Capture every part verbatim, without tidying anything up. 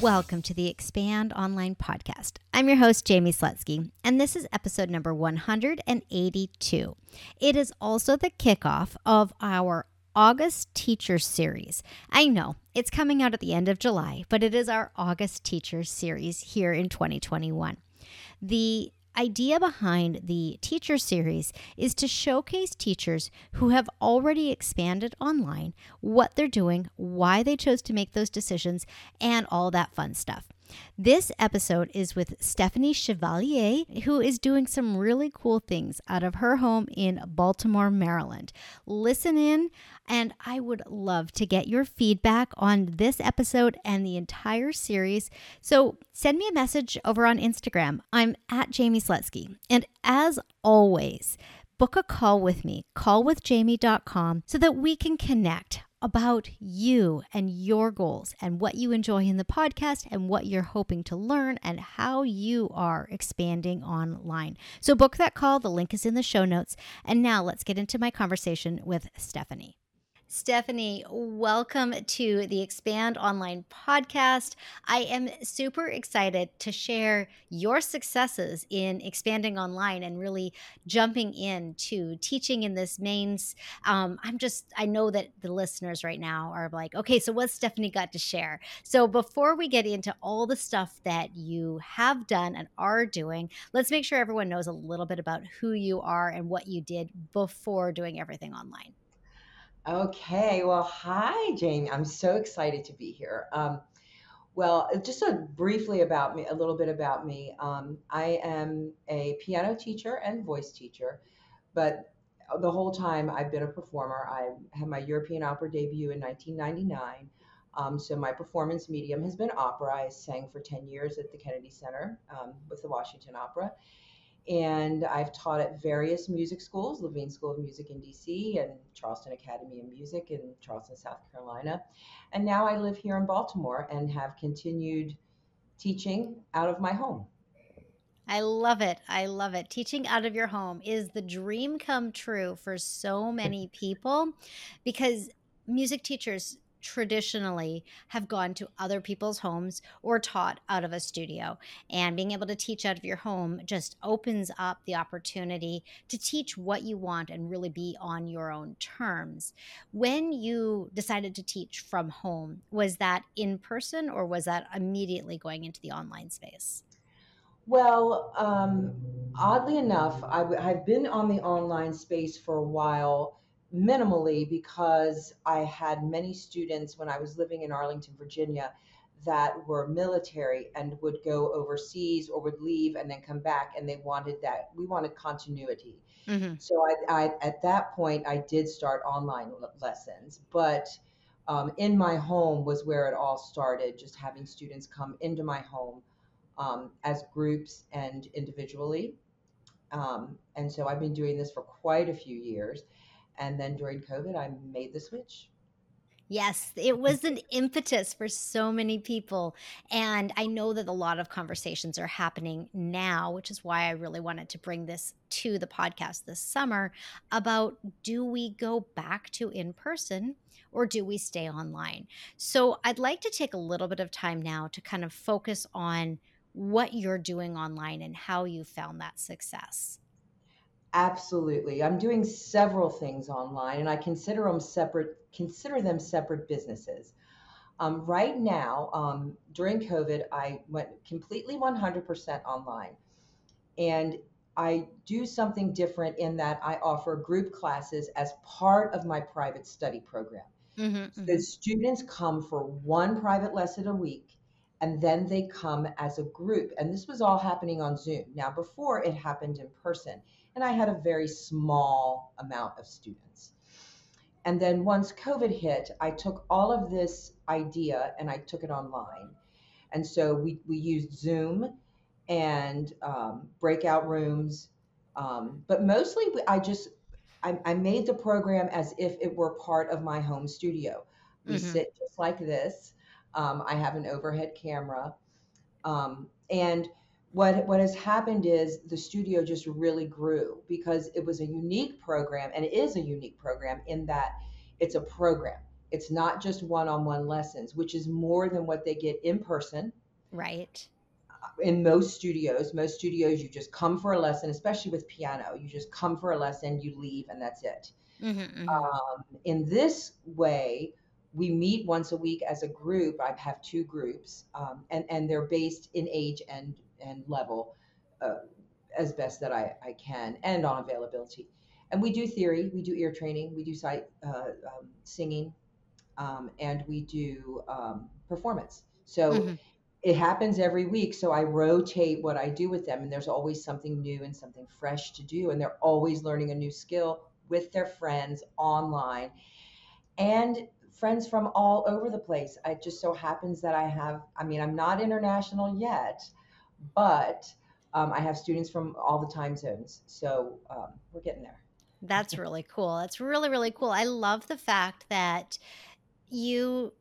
Welcome to the Expand Online Podcast. I'm your host, Jaime Slutzky, and this is episode number one hundred eighty-two. It is also the kickoff of our August Teacher Series. I know it's coming out at the end of July, but it is our August Teacher Series here in twenty twenty-one. The idea behind the teacher series is to showcase teachers who have already expanded online, what they're doing, why they chose to make those decisions, and all that fun stuff. This episode is with Stephanie Chevalier, who is doing some really cool things out of her home in Baltimore, Maryland. Listen in, and I would love to get your feedback on this episode and the entire series. So send me a message over on Instagram. I'm at Jaime Slutzky. And as always, book a call with me, call with jaime dot com, so that we can connect about you and your goals and what you enjoy in the podcast and what you're hoping to learn and how you are expanding online. So book that call. The link is in the show notes. And now let's get into my conversation with Stephanie. Stephanie, welcome to the Expand Online Podcast. I am super excited to share your successes in expanding online and really jumping into teaching in this mains. Um, I'm just, I know that the listeners right now are like, okay, so what's Stephanie got to share? So before we get into all the stuff that you have done and are doing, let's make sure everyone knows a little bit about who you are and what you did before doing everything online. Okay, well, hi, Jaime. I'm so excited to be here. Um, well, just so briefly about me, a little bit about me. Um, I am a piano teacher and voice teacher, but the whole time I've been a performer. I had my European opera debut in nineteen ninety-nine. Um, so my performance medium has been opera. I sang for ten years at the Kennedy Center um, with the Washington Opera. And I've taught at various music schools, Levine School of Music in D C and Charleston Academy of Music in Charleston, South Carolina. And now I live here in Baltimore and have continued teaching out of my home. I love it. I love it. Teaching out of your home is the dream come true for so many people, because music teachers traditionally have gone to other people's homes or taught out of a studio. And being able to teach out of your home just opens up the opportunity to teach what you want and really be on your own terms. When you decided to teach from home, was that in person or was that immediately going into the online space? Well, um, oddly enough, I, I've been on the online space for a while, minimally, because I had many students when I was living in Arlington, Virginia, that were military and would go overseas or would leave and then come back, and they wanted that. We wanted continuity. Mm-hmm. So I, I, at that point, I did start online lessons, but um, in my home was where it all started, just having students come into my home um, as groups and individually. Um, and so I've been doing this for quite a few years. And then during COVID, I made the switch. Yes, it was an impetus for so many people. And I know that a lot of conversations are happening now, which is why I really wanted to bring this to the podcast this summer about, do we go back to in person or do we stay online? So I'd like to take a little bit of time now to kind of focus on what you're doing online and how you found that success. Absolutely. I'm doing several things online, and I consider them separate, consider them separate businesses. Um, right now, um, during COVID, I went completely one hundred percent online, and I do something different in that I offer group classes as part of my private study program. Mm-hmm, so mm-hmm. Students come for one private lesson a week, and then they come as a group. And this was all happening on Zoom. Now, before, it happened in person, and I had a very small amount of students. And then once COVID hit, I took all of this idea and I took it online. And so we, we used Zoom and um, breakout rooms. Um, but mostly I just, I, I made the program as if it were part of my home studio. We mm-hmm. sit just like this. Um, I have an overhead camera. Um, and what, what has happened is the studio just really grew because it was a unique program, and it is a unique program in that it's a program. It's not just one-on-one lessons, which is more than what they get in person. Right. In most studios, most studios, you just come for a lesson, especially with piano. You just come for a lesson, you leave, and that's it. Mm-hmm, mm-hmm. Um, in this way, we meet once a week as a group. I have two groups, um, and, and they're based in age and, and level uh, as best that I, I can, and on availability. And we do theory, we do ear training, we do sight uh, um, singing, um, and we do um, performance. So mm-hmm. it happens every week. So I rotate what I do with them, and there's always something new and something fresh to do. And they're always learning a new skill with their friends online and friends from all over the place. It just so happens that I have, I mean, I'm not international yet, but um, I have students from all the time zones. So um, we're getting there. That's really cool. That's really, really cool. I love the fact that you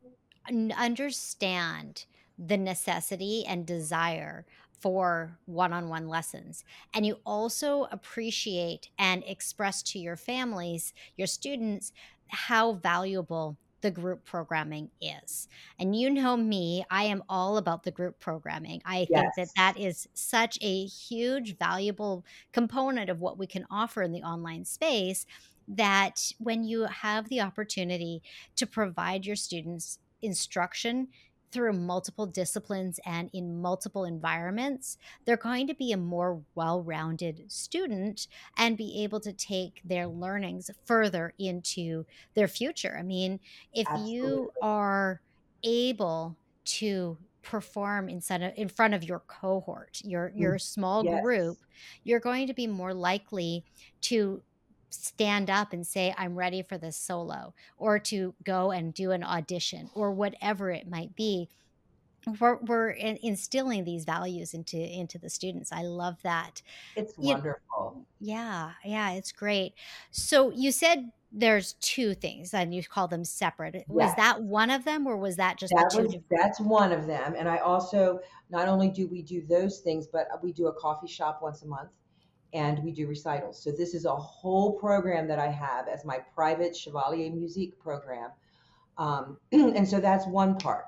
understand the necessity and desire for one-on-one lessons. And you also appreciate and express to your families, your students, how valuable the group programming is. And you know me, I am all about the group programming. I yes. think that that is such a huge, valuable component of what we can offer in the online space, that when you have the opportunity to provide your students instruction through multiple disciplines and in multiple environments, they're going to be a more well-rounded student and be able to take their learnings further into their future. I mean, if Absolutely. you are able to perform inside of, in front of your cohort, your, your small yes. group, you're going to be more likely to stand up and say, I'm ready for this solo, or to go and do an audition, or whatever it might be. We're, we're instilling these values into, into the students. I love that. It's wonderful. You, yeah. Yeah. It's great. So you said there's two things, and you call them separate. Yes. Was that one of them, or was that just that two was, different- That's one of them. And I also, not only do we do those things, but we do a coffee shop once a month. And we do recitals. So this is a whole program that I have as my private Chevalier Musique program. Um, and so that's one part.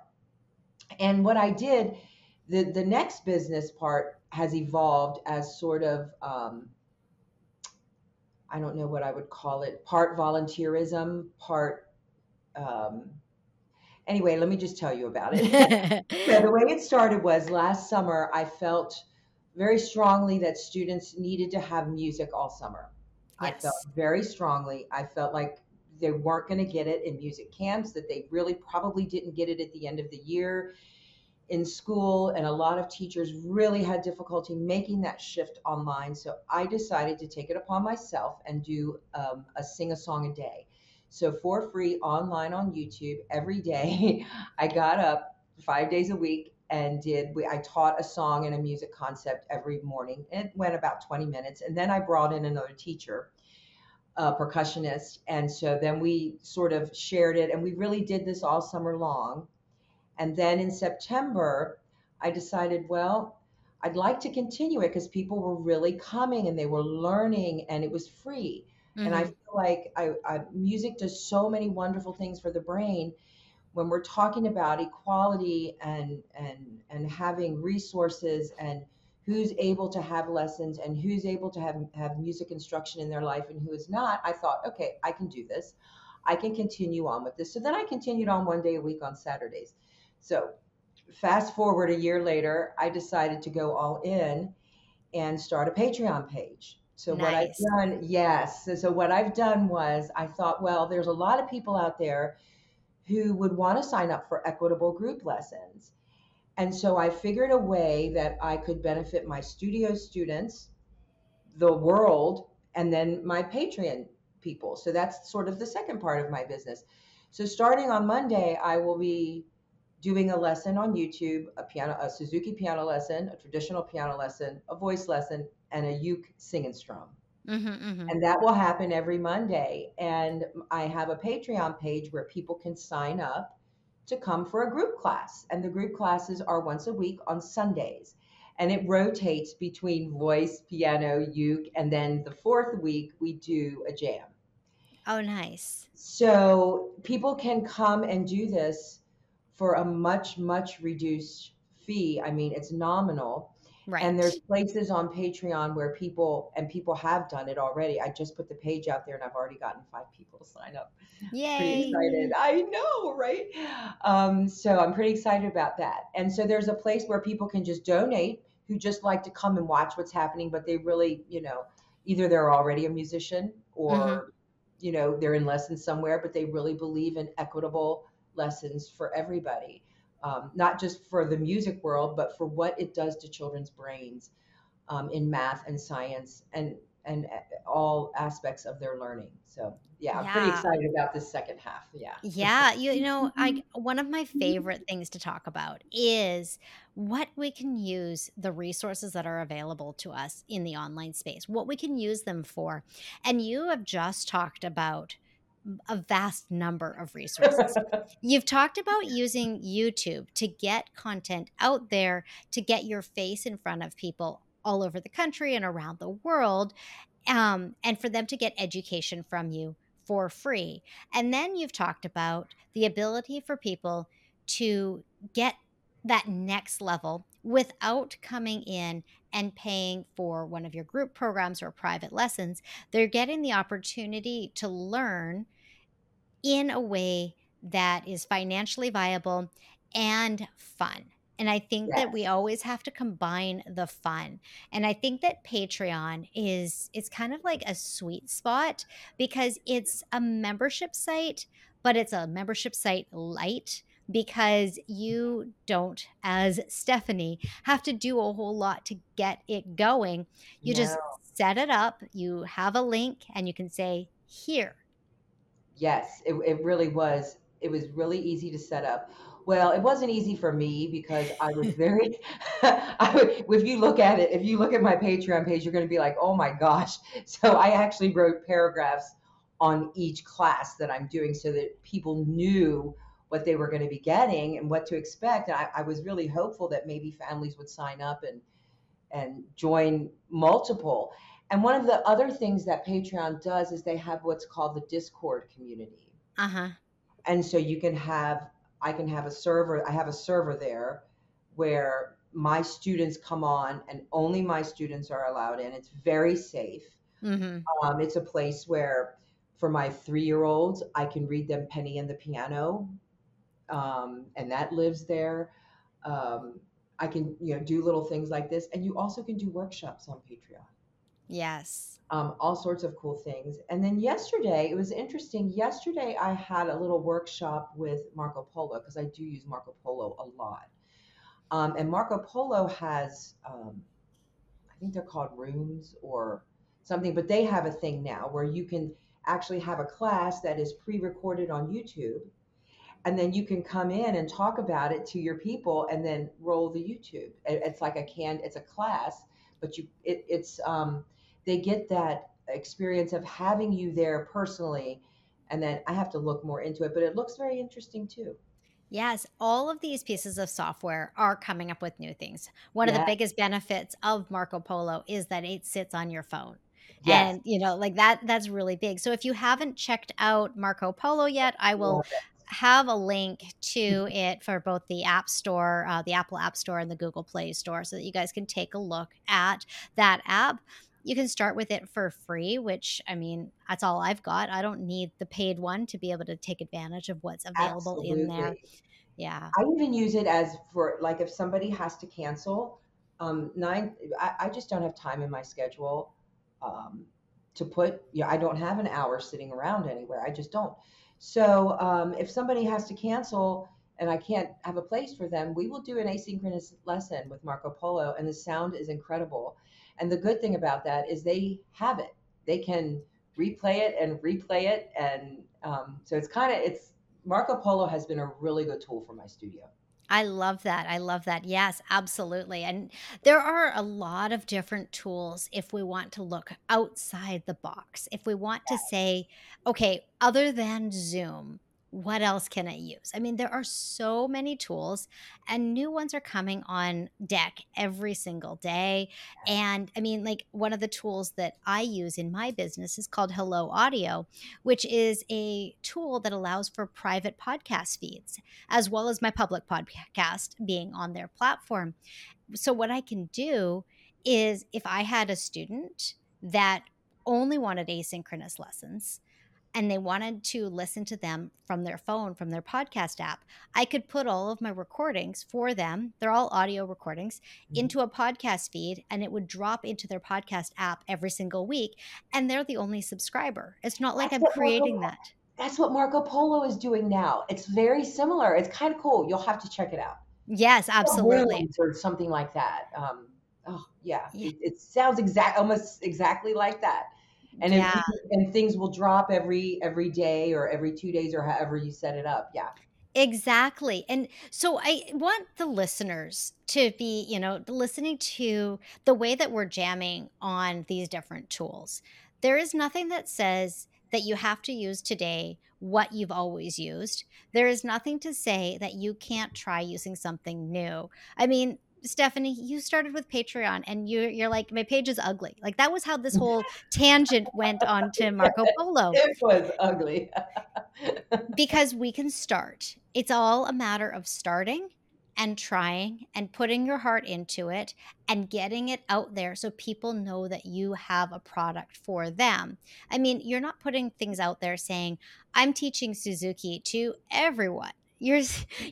And what I did, the, the next business part has evolved as sort of, um, I don't know what I would call it, part volunteerism, part, um, anyway, let me just tell you about it. So the way it started was last summer, I felt very strongly that students needed to have music all summer. Yes. I felt very strongly. I felt like they weren't going to get it in music camps, that they really probably didn't get it at the end of the year in school. And a lot of teachers really had difficulty making that shift online. So I decided to take it upon myself and do um, a sing a song a day. So for free, online on YouTube every day, I got up five days a week and did we I taught a song and a music concept every morning. It went about twenty minutes, and then I brought in another teacher, a percussionist, and so then we sort of shared it, and we really did this all summer long. And then in September I decided, well, I'd like to continue it because people were really coming and they were learning, and it was free. Mm-hmm. And I feel like I, I music does so many wonderful things for the brain. When we're talking about equality and and and having resources and who's able to have lessons and who's able to have, have music instruction in their life and who is not, I thought, okay, I can do this. I can continue on with this. So then I continued on one day a week on Saturdays. So fast forward a year later, I decided to go all in and start a Patreon page. So nice. What I've done, yes. So, so what I've done was I thought, well, there's a lot of people out there who would want to sign up for equitable group lessons. And so I figured a way that I could benefit my studio students, the world, and then my Patreon people. So that's sort of the second part of my business. So starting on Monday, I will be doing a lesson on YouTube, a piano, a Suzuki piano lesson, a traditional piano lesson, a voice lesson, and a uke sing and strum. Mm-hmm, mm-hmm. And that will happen every Monday. And I have a Patreon page where people can sign up to come for a group class. And the group classes are once a week on Sundays. And it rotates between voice, piano, uke, and then the fourth week we do a jam. Oh, nice. So people can come and do this for a much, much reduced fee. I mean, it's nominal. Right. And there's places on Patreon where people, and people have done it already. I just put the page out there and I've already gotten five people to sign up. Yay. Pretty excited. I know, right? Um, so I'm pretty excited about that. And so there's a place where people can just donate who just like to come and watch what's happening, but they really, you know, either they're already a musician or, mm-hmm. you know, they're in lessons somewhere, but they really believe in equitable lessons for everybody. Um, not just for the music world, but for what it does to children's brains um, in math and science and and all aspects of their learning. So, yeah, yeah. I'm pretty excited about this second half. Yeah. Yeah. You know, I one of my favorite things to talk about is what we can use the resources that are available to us in the online space, what we can use them for. And you have just talked about a vast number of resources. You've talked about using YouTube to get content out there, to get your face in front of people all over the country and around the world, um, and for them to get education from you for free. And then you've talked about the ability for people to get that next level without coming in and paying for one of your group programs or private lessons. They're getting the opportunity to learn in a way that is financially viable and fun. And I think yes. that we always have to combine the fun. And I think that Patreon is, it's kind of like a sweet spot because it's a membership site, but it's a membership site light because you don't, as Stephanie, have to do a whole lot to get it going. You no. just set it up, you have a link, and you can say, here. Yes, it, it really was. It was really easy to set up. Well, it wasn't easy for me because I was very, I would, if you look at it, if you look at my Patreon page, you're going to be like, oh my gosh. So I actually wrote paragraphs on each class that I'm doing so that people knew what they were going to be getting and what to expect. And I, I was really hopeful that maybe families would sign up and and join multiple. And one of the other things that Patreon does is they have what's called the Discord community. Uh-huh. And so you can have, I can have a server, I have a server there where my students come on and only my students are allowed in. It's very safe. Mm-hmm. Um, it's a place where for my three-year-olds, I can read them Penny and the Piano. Um, and that lives there. Um, I can, you know, do little things like this. And you also can do workshops on Patreon. Yes. Um, all sorts of cool things. And then yesterday, it was interesting. Yesterday, I had a little workshop with Marco Polo because I do use Marco Polo a lot. Um, and Marco Polo has, um, I think they're called rooms or something, but they have a thing now where you can actually have a class that is pre-recorded on YouTube. And then you can come in and talk about it to your people and then roll the YouTube. It's like a can, it's a class, but you, it, it's, um, they get that experience of having you there personally. And then I have to look more into it, but it looks very interesting too. Yes, all of these pieces of software are coming up with new things. One yeah. of the biggest benefits of Marco Polo is that it sits on your phone. Yes. And you know, like that, that's really big. So if you haven't checked out Marco Polo yet, I will have a link to it for both the App Store, uh, the Apple App Store and the Google Play Store so that you guys can take a look at that app. You can start with it for free, which, I mean, that's all I've got. I don't need the paid one to be able to take advantage of what's available Absolutely. in there. Yeah. I even use it as for, like, if somebody has to cancel, um, nine, I, I just don't have time in my schedule um, to put, you know, I don't have an hour sitting around anywhere. I just don't. So um, if somebody has to cancel and I can't have a place for them, we will do an asynchronous lesson with Marco Polo, and the sound is incredible. And the good thing about that is they have it. They can replay it and replay it. And um, so it's kind of, it's, Marco Polo has been a really good tool for my studio. I love that. I love that. Yes, absolutely. And there are a lot of different tools if we want to look outside the box. If we want to say, okay, other than Zoom, what else can I use? I mean, there are so many tools, and new ones are coming on deck every single day. And I mean, like, one of the tools that I use in my business is called Hello Audio, which is a tool that allows for private podcast feeds, as well as my public podcast being on their platform. So what I can do is, if I had a student that only wanted asynchronous lessons, and they wanted to listen to them from their phone, from their podcast app, I could put all of my recordings for them, they're all audio recordings, mm-hmm. into a podcast feed, and it would drop into their podcast app every single week. And they're the only subscriber. It's not like that's I'm creating Marco, that. That's what Marco Polo is doing now. It's very similar. It's kind of cool. You'll have to check it out. Yes, absolutely. Or something like that. Um, oh, yeah. yeah. It, it sounds exact, almost exactly like that. And, yeah. if, and things will drop every every day or every two days or however you set it up. Yeah, exactly. And so I want the listeners to be, you know, listening to the way that we're jamming on these different tools. There is nothing that says that you have to use today what you've always used. There is nothing to say that you can't try using something new. I mean, Stephanie, you started with Patreon, and you, you're like, my page is ugly. Like, that was how this whole tangent went on to Marco Polo. It was ugly. Because we can start. It's all a matter of starting and trying and putting your heart into it and getting it out there so people know that you have a product for them. I mean, you're not putting things out there saying, I'm teaching Suzuki to everyone. You're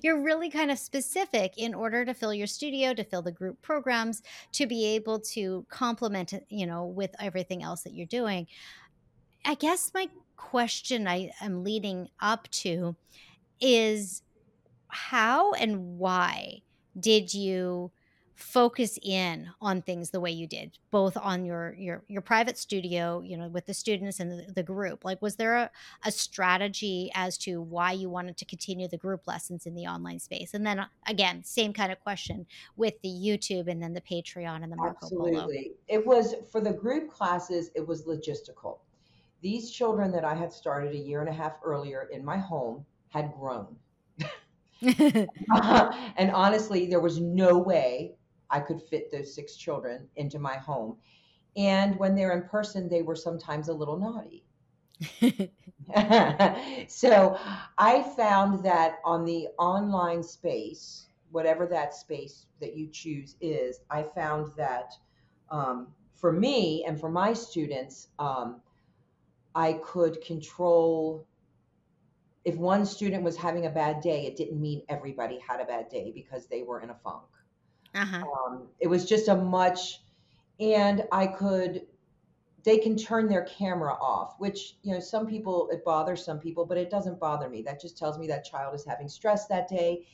you're really kind of specific in order to fill your studio, to fill the group programs, to be able to complement it, you know, with everything else that you're doing. I guess my question I am leading up to is, how and why did you focus in on things the way you did, both on your your your private studio, you know, with the students and the, the group? Like, was there a, a strategy as to why you wanted to continue the group lessons in the online space? And then again, same kind of question with the YouTube and then the Patreon and the Marco Polo. Absolutely. It was, for the group classes, it was logistical. These children that I had started a year and a half earlier in my home had grown. uh, and honestly, there was no way I could fit those six children into my home. And when they're in person, they were sometimes a little naughty. So I found that on the online space, whatever that space that you choose is, I found that um, for me and for my students, um, I could control. If one student was having a bad day, it didn't mean everybody had a bad day because they were in a funk. Uh-huh. Um, it was just a much, and I could, they can turn their camera off, which, you know, some people, it bothers some people, but it doesn't bother me. That just tells me that child is having stress that day.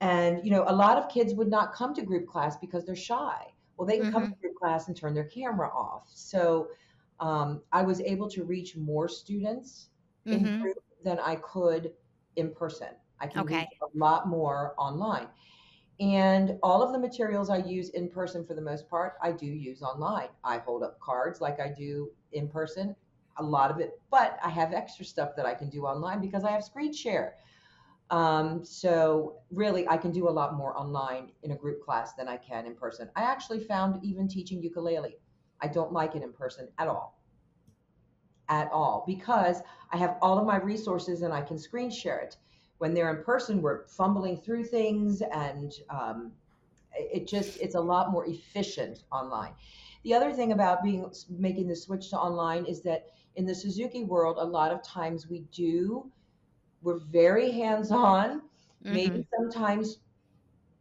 And, you know, a lot of kids would not come to group class because they're shy. Well, they can mm-hmm. come to group class and turn their camera off. So um, I was able to reach more students mm-hmm. in group than I could in person. I can okay. reach a lot more online. And all of the materials I use in person, for the most part, I do use online. I hold up cards like I do in person, a lot of it, but I have extra stuff that I can do online because I have screen share. Um, so really, I can do a lot more online in a group class than I can in person. I actually found even teaching ukulele, I don't like it in person at all, at all, because I have all of my resources and I can screen share it. When they're in person, we're fumbling through things, and um, it just, it's a lot more efficient online. The other thing about being making the switch to online is that in the Suzuki world, a lot of times we do, we're very hands-on, mm-hmm. maybe sometimes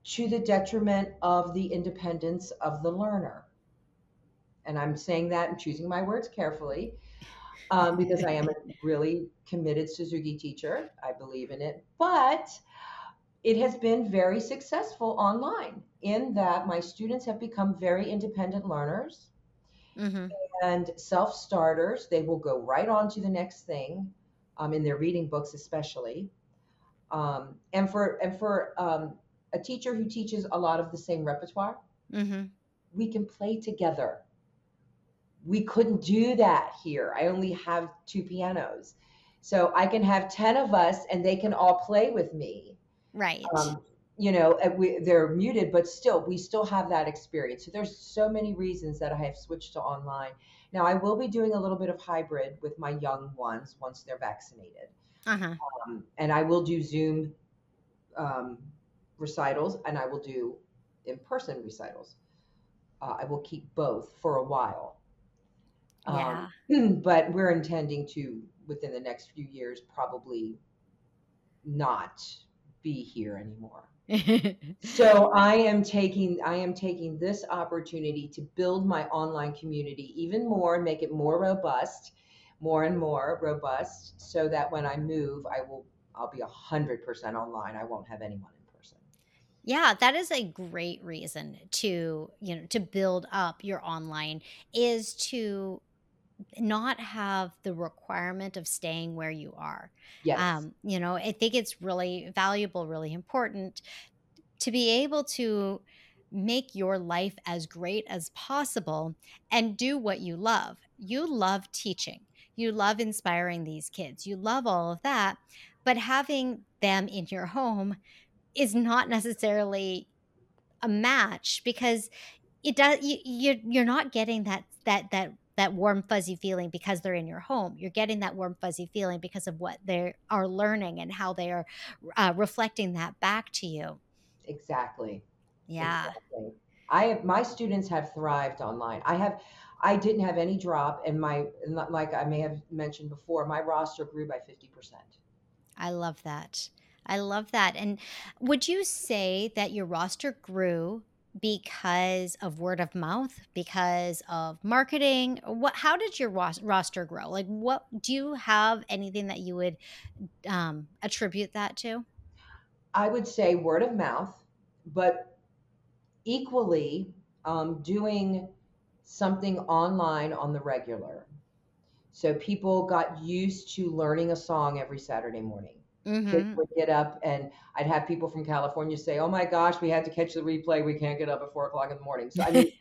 to the detriment of the independence of the learner. And I'm saying that and choosing my words carefully. Um, because I am a really committed Suzuki teacher. I believe in it, but it has been very successful online in that my students have become very independent learners mm-hmm. and self-starters. They will go right on to the next thing um, in their reading books, especially. Um, and for, and for um, a teacher who teaches a lot of the same repertoire, mm-hmm. we can play together. We couldn't do that here. I only have two pianos. So I can have ten of us and they can all play with me. Right. Um, you know, we, they're muted, but still, we still have that experience. So there's so many reasons that I have switched to online. Now, I will be doing a little bit of hybrid with my young ones once they're vaccinated. Uh-huh. Um, and I will do Zoom um, recitals, and I will do in-person recitals. Uh, I will keep both for a while. Yeah. Um, but we're intending to, within the next few years, probably not be here anymore. So I am taking, I am taking this opportunity to build my online community even more and make it more robust, more and more robust, so that when I move, I will, I'll be a hundred percent online. I won't have anyone in person. Yeah, that is a great reason to, you know, to build up your online, is to not have the requirement of staying where you are. Yes. Um, you know, I think it's really valuable, really important to be able to make your life as great as possible and do what you love. You love teaching. You love inspiring these kids. You love all of that. But having them in your home is not necessarily a match, because it does, you, you're, you're not getting that, that, that, that warm, fuzzy feeling because they're in your home. You're getting that warm, fuzzy feeling because of what they are learning and how they are uh, reflecting that back to you. Exactly. Yeah. Exactly. I have, my students have thrived online. I have, I didn't have any drop, and my, like I may have mentioned before, my roster grew by fifty percent. I love that. I love that. And would you say that your roster grew because of word of mouth, because of marketing? What? How did your ros- roster grow? Like, what do you have anything that you would um, attribute that to? I would say word of mouth, but equally um, doing something online on the regular. So people got used to learning a song every Saturday morning. Mm-hmm. Kids would get up, and I'd have people from California say, "Oh my gosh, we had to catch the replay. We can't get up at four o'clock in the morning." So I mean,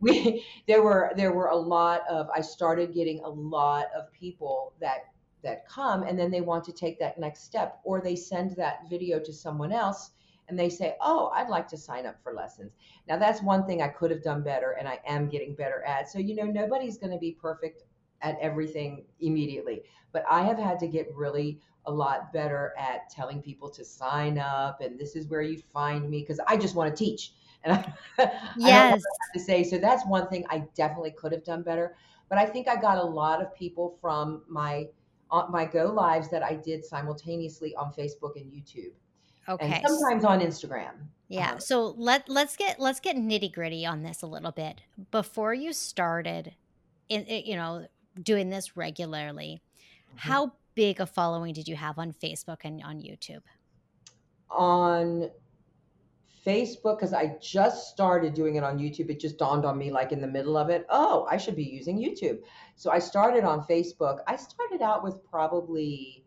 we there were there were a lot of I started getting a lot of people that that come, and then they want to take that next step, or they send that video to someone else, and they say, "Oh, I'd like to sign up for lessons." Now that's one thing I could have done better, and I am getting better at. So you know, nobody's going to be perfect at everything immediately, but I have had to get really a lot better at telling people to sign up, and this is where you find me, because I just want to teach. And I, yes. I don't know what I have to say. So that's one thing I definitely could have done better. But I think I got a lot of people from my uh, my go lives that I did simultaneously on Facebook and YouTube. Okay. And sometimes on Instagram. Yeah. Um, so let let's get let's get nitty gritty on this a little bit. Before you started, in, in, you know, doing this regularly, mm-hmm. how big a following did you have on Facebook and on YouTube? On Facebook, because I just started doing it on YouTube. It just dawned on me, like in the middle of it, oh, I should be using YouTube. So I started on Facebook. I started out with probably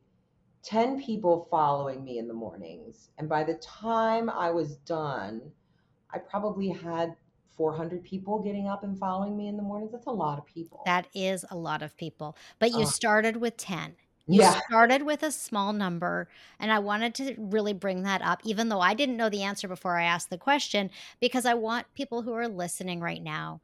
ten people following me in the mornings. And by the time I was done, I probably had four hundred people getting up and following me in the mornings. That's a lot of people. That is a lot of people. But you uh. started with ten. You yeah. started with a small number, and I wanted to really bring that up, even though I didn't know the answer before I asked the question, because I want people who are listening right now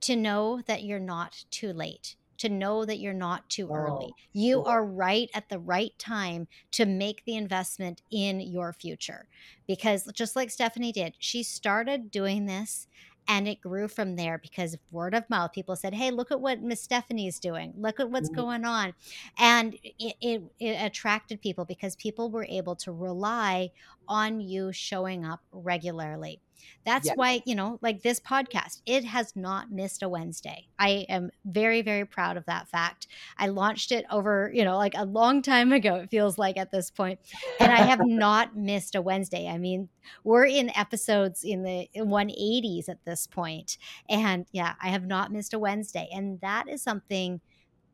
to know that you're not too late, to know that you're not too oh, early. You sure. are right at the right time to make the investment in your future, because just like Stephanie did, she started doing this. And it grew from there because of word of mouth. People said, "Hey, look at what Miss Stephanie's doing. Look at what's mm-hmm. going on." And it, it, it attracted people because people were able to rely on you showing up regularly. That's yes. why, you know, like this podcast, it has not missed a Wednesday. I am very, very proud of that fact. I launched it over, you know, like a long time ago, it feels like at this point, and I have not missed a Wednesday. I mean, we're in episodes in the one eighties at this point, and yeah, I have not missed a Wednesday. And that is something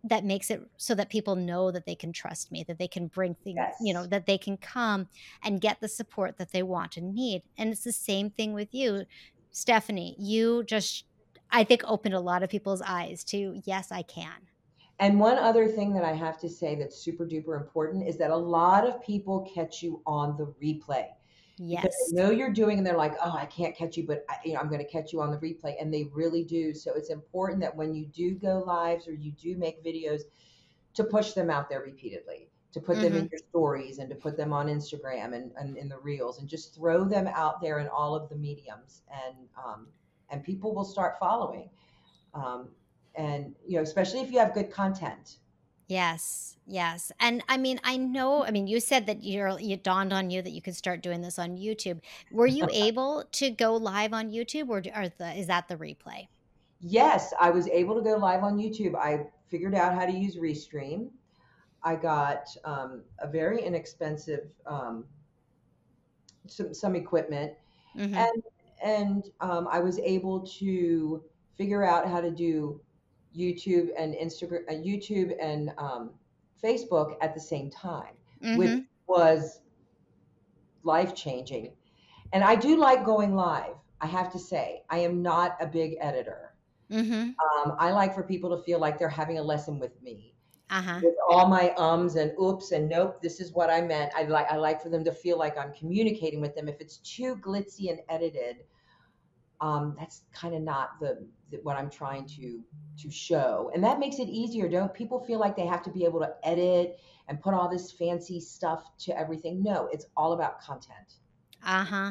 that makes it so that people know that they can trust me, that they can bring things, yes. you know, that they can come and get the support that they want and need. And it's the same thing with you, Stephanie. You just, I think, opened a lot of people's eyes to, yes, I can. And one other thing that I have to say that's super duper important is that a lot of people catch you on the replay. Yes. Because they know you're doing and they're like, oh, I can't catch you, but I, you know, I'm going to catch you on the replay. And they really do. So it's important that when you do go lives or you do make videos, to push them out there repeatedly, to put mm-hmm. them in your stories and to put them on Instagram and, and in the reels, and just throw them out there in all of the mediums, and um, and people will start following. Um, and, you know, especially if you have good content. Yes. Yes. And I mean, I know, I mean, you said that you're, it dawned on you that you could start doing this on YouTube. Were you able to go live on YouTube, or, or the, is that the replay? Yes, I was able to go live on YouTube. I figured out how to use Restream. I got um, a very inexpensive, um, some, some equipment, mm-hmm. and, and um, I was able to figure out how to do YouTube and Instagram, uh, YouTube and um, Facebook at the same time, mm-hmm. which was life-changing. And I do like going live. I have to say, I am not a big editor. Mm-hmm. Um, I like for people to feel like they're having a lesson with me, uh-huh. with all my ums and oops and nope. This is what I meant. I like I like for them to feel like I'm communicating with them. If it's too glitzy and edited, Um, that's kind of not the, the what I'm trying to to show, and that makes it easier. Don't people feel like they have to be able to edit and put all this fancy stuff to everything? No, it's all about content. Uh huh.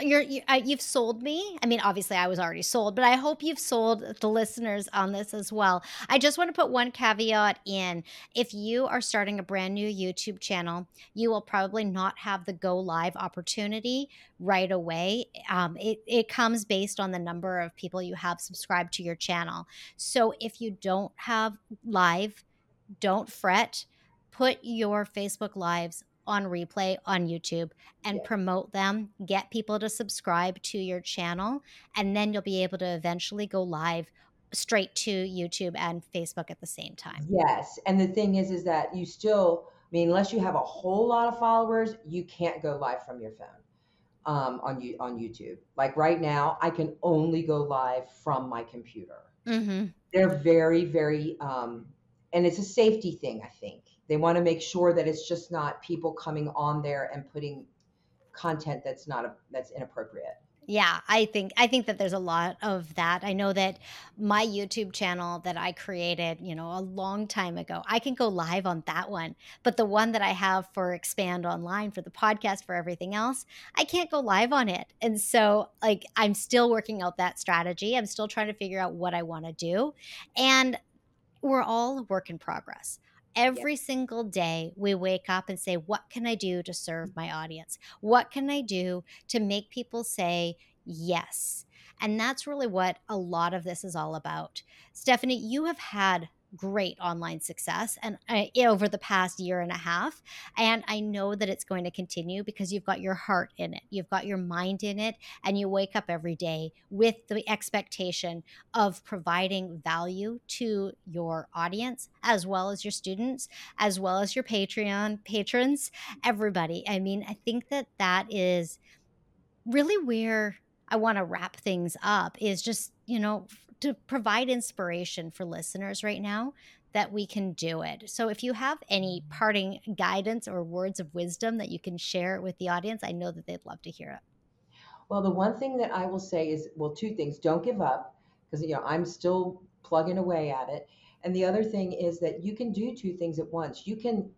You're you, I, you've sold me. I mean, obviously, I was already sold, but I hope you've sold the listeners on this as well. I just want to put one caveat in: if you are starting a brand new YouTube channel, you will probably not have the go live opportunity right away. Um, it it comes based on the number of people you have subscribed to your channel. So if you don't have live, don't fret. Put your Facebook lives on replay on YouTube and yeah. promote them, get people to subscribe to your channel, and then you'll be able to eventually go live straight to YouTube and Facebook at the same time. Yes. And the thing is, is that you still, I mean, unless you have a whole lot of followers, you can't go live from your phone um, on, you, on YouTube. Like right now, I can only go live from my computer. Mm-hmm. They're very, very, um, and it's a safety thing, I think. They want to make sure that it's just not people coming on there and putting content that's not a, that's inappropriate. Yeah, I think I think that there's a lot of that. I know that my YouTube channel that I created, you know, a long time ago, I can go live on that one. But the one that I have for Expand Online, for the podcast, for everything else, I can't go live on it. And so, like, I'm still working out that strategy. I'm still trying to figure out what I want to do. And we're all a work in progress. Every yep. single day we wake up and say, what can I do to serve my audience? What can I do to make people say yes? And that's really what a lot of this is all about. Stephanie, you have had great online success and uh, over the past year and a half. And I know that it's going to continue because you've got your heart in it. You've got your mind in it. And you wake up every day with the expectation of providing value to your audience, as well as your students, as well as your Patreon patrons, everybody. I mean, I think that that is really where I want to wrap things up, is just, you know, to provide inspiration for listeners right now that we can do it. So if you have any parting guidance or words of wisdom that you can share with the audience, I know that they'd love to hear it. Well, the one thing that I will say is, well, two things. Don't give up, because, you know, I'm still plugging away at it. And the other thing is that you can do two things at once. You can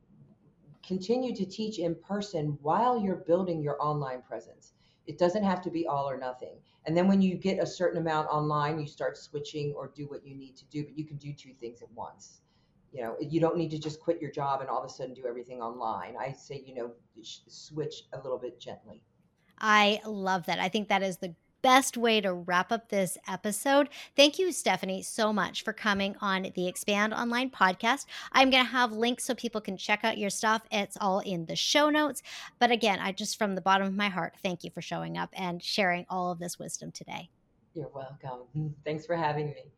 continue to teach in person while you're building your online presence. It doesn't have to be all or nothing. And then when you get a certain amount online, you start switching or do what you need to do, but you can do two things at once. You know, you don't need to just quit your job and all of a sudden do everything online. I say, you know, switch a little bit gently. I love that. I think that is the best way to wrap up this episode. Thank you, Stephanie, so much for coming on the Expand Online podcast. I'm going to have links so people can check out your stuff. It's all in the show notes. But again, I just, from the bottom of my heart, thank you for showing up and sharing all of this wisdom today. You're welcome. Thanks for having me.